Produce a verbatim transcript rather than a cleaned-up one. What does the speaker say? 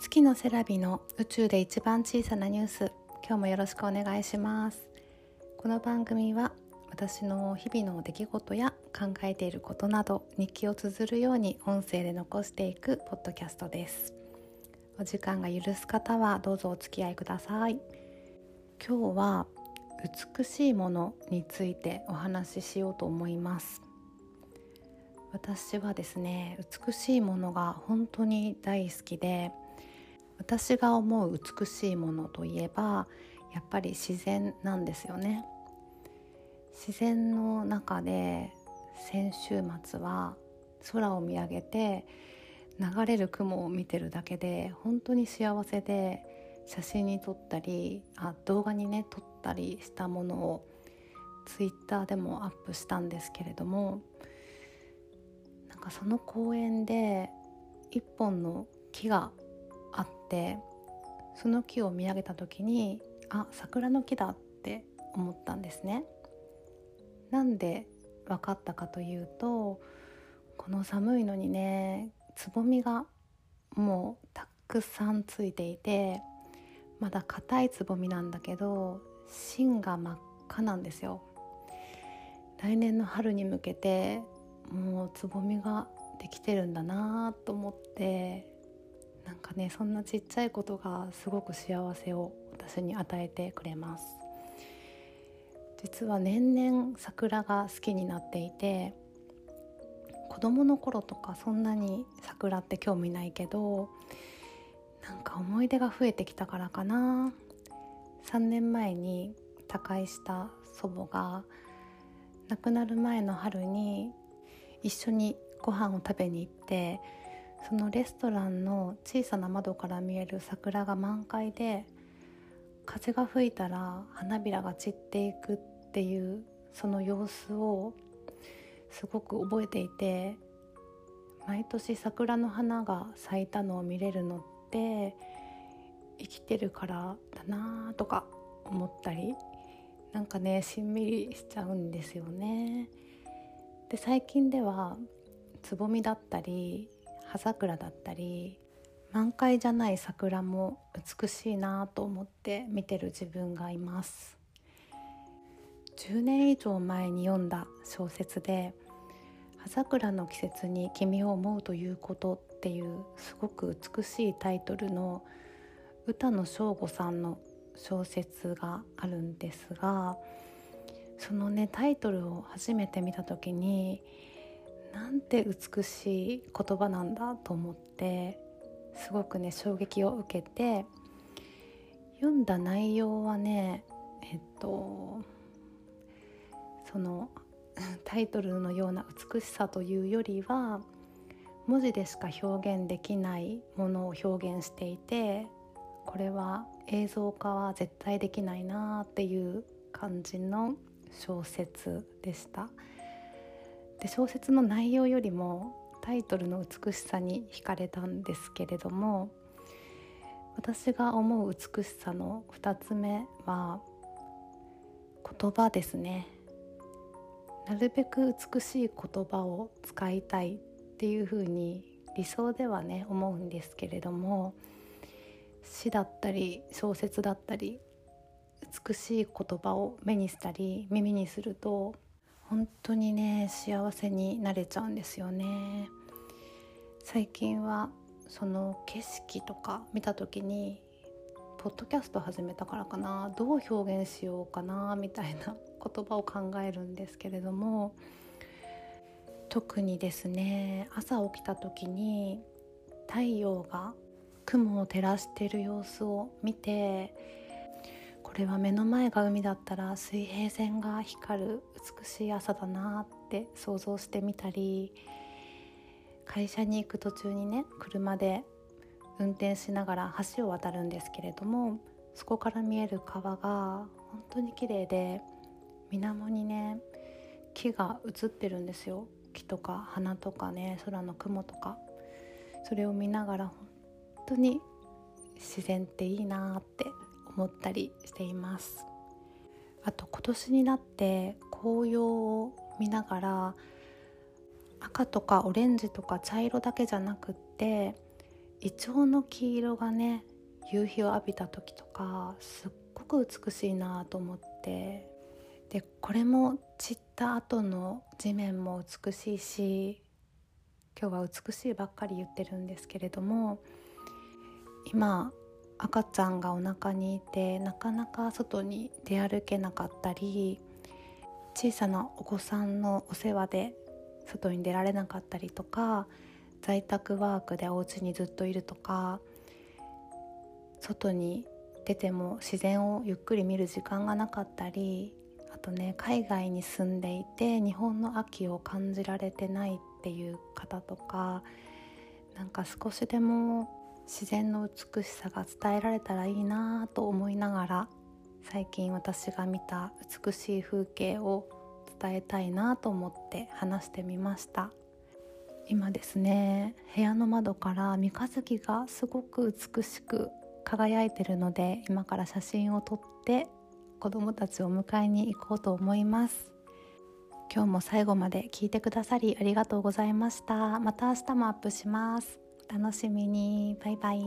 月のセラビの宇宙で一番小さなニュース、今日もよろしくお願いします。この番組は私の日々の出来事や考えていることなど日記を綴るように音声で残していくポッドキャストです。お時間が許す方はどうぞお付き合いください。今日は美しいものについてお話ししようと思います。私はですね、美しいものが本当に大好きで、私が思う美しいものといえばやっぱり自然なんですよね。自然の中で先週末は空を見上げて流れる雲を見てるだけで本当に幸せで、写真に撮ったりあ動画にね撮ったりしたものをツイッターでもアップしたんですけれども、なんかその公園で一本の木があって、その木を見上げた時にあ桜の木だって思ったんですね。なんで分かったかというと、この寒いのにねつぼみがもうたくさんついていて、まだ硬いつぼみなんだけど芯が真っ赤なんですよ。来年の春に向けてもうつぼみができてるんだなと思って、なんかねそんなちっちゃいことがすごく幸せを私に与えてくれます。実は年々桜が好きになっていて、子供の頃とかそんなに桜って興味ないけど、なんか思い出が増えてきたからかな。さんねんまえに他界した祖母が亡くなる前の春に一緒にご飯を食べに行って、そのレストランの小さな窓から見える桜が満開で、風が吹いたら花びらが散っていくっていうその様子をすごく覚えていて、毎年桜の花が咲いたのを見れるのって生きてるからだなとか思ったり、なんかねしんみりしちゃうんですよね。で最近ではつぼみだったり葉桜だったり満開じゃない桜も美しいなと思って見てる自分がいます。じゅうねん以上前に読んだ小説で、葉桜の季節に君を思うということっていうすごく美しいタイトルの歌野翔吾さんの小説があるんですが、そのねタイトルを初めて見た時になんて美しい言葉なんだと思って、すごくね衝撃を受けて、読んだ内容はねえっとそのタイトルのような美しさというよりは、文字でしか表現できないものを表現していて、これは映像化は絶対できないなっていう感じの小説でした。で小説の内容よりもタイトルの美しさに惹かれたんですけれども、私が思う美しさのふたつめは言葉ですね。なるべく美しい言葉を使いたいっていうふうに理想ではね思うんですけれども、詩だったり小説だったり美しい言葉を目にしたり耳にすると本当にね幸せになれちゃうんですよね。最近はその景色とか見た時に、ポッドキャスト始めたからかな、どう表現しようかなみたいな言葉を考えるんですけれども、特にですね朝起きた時に太陽が雲を照らしている様子を見て、これは目の前が海だったら水平線が光る美しい朝だなって想像してみたり、会社に行く途中にね車で運転しながら橋を渡るんですけれども、そこから見える川が本当に綺麗で、水面にね木が映ってるんですよ。木とか花とかね空の雲とか、それを見ながら本当に自然っていいなって思ったりしています。あと今年になって紅葉を見ながら、赤とかオレンジとか茶色だけじゃなくってイチョウの黄色がね、夕日を浴びた時とかすっごく美しいなと思って、でこれも散った後の地面も美しいし、今日は美しいばっかり言ってるんですけれども、今赤ちゃんがお腹にいてなかなか外に出歩けなかったり、小さなお子さんのお世話で外に出られなかったりとか、在宅ワークでお家にずっといるとか、外に出ても自然をゆっくり見る時間がなかったり、あとね、海外に住んでいて日本の秋を感じられてないっていう方とか、なんか少しでも自然の美しさが伝えられたらいいなと思いながら、最近私が見た美しい風景を伝えたいなと思って話してみました。今ですね、部屋の窓から三日月がすごく美しく輝いてるので、今から写真を撮って子どもたちを迎えに行こうと思います。今日も最後まで聞いてくださりありがとうございました。また明日もアップします。お楽しみに。バイバイ。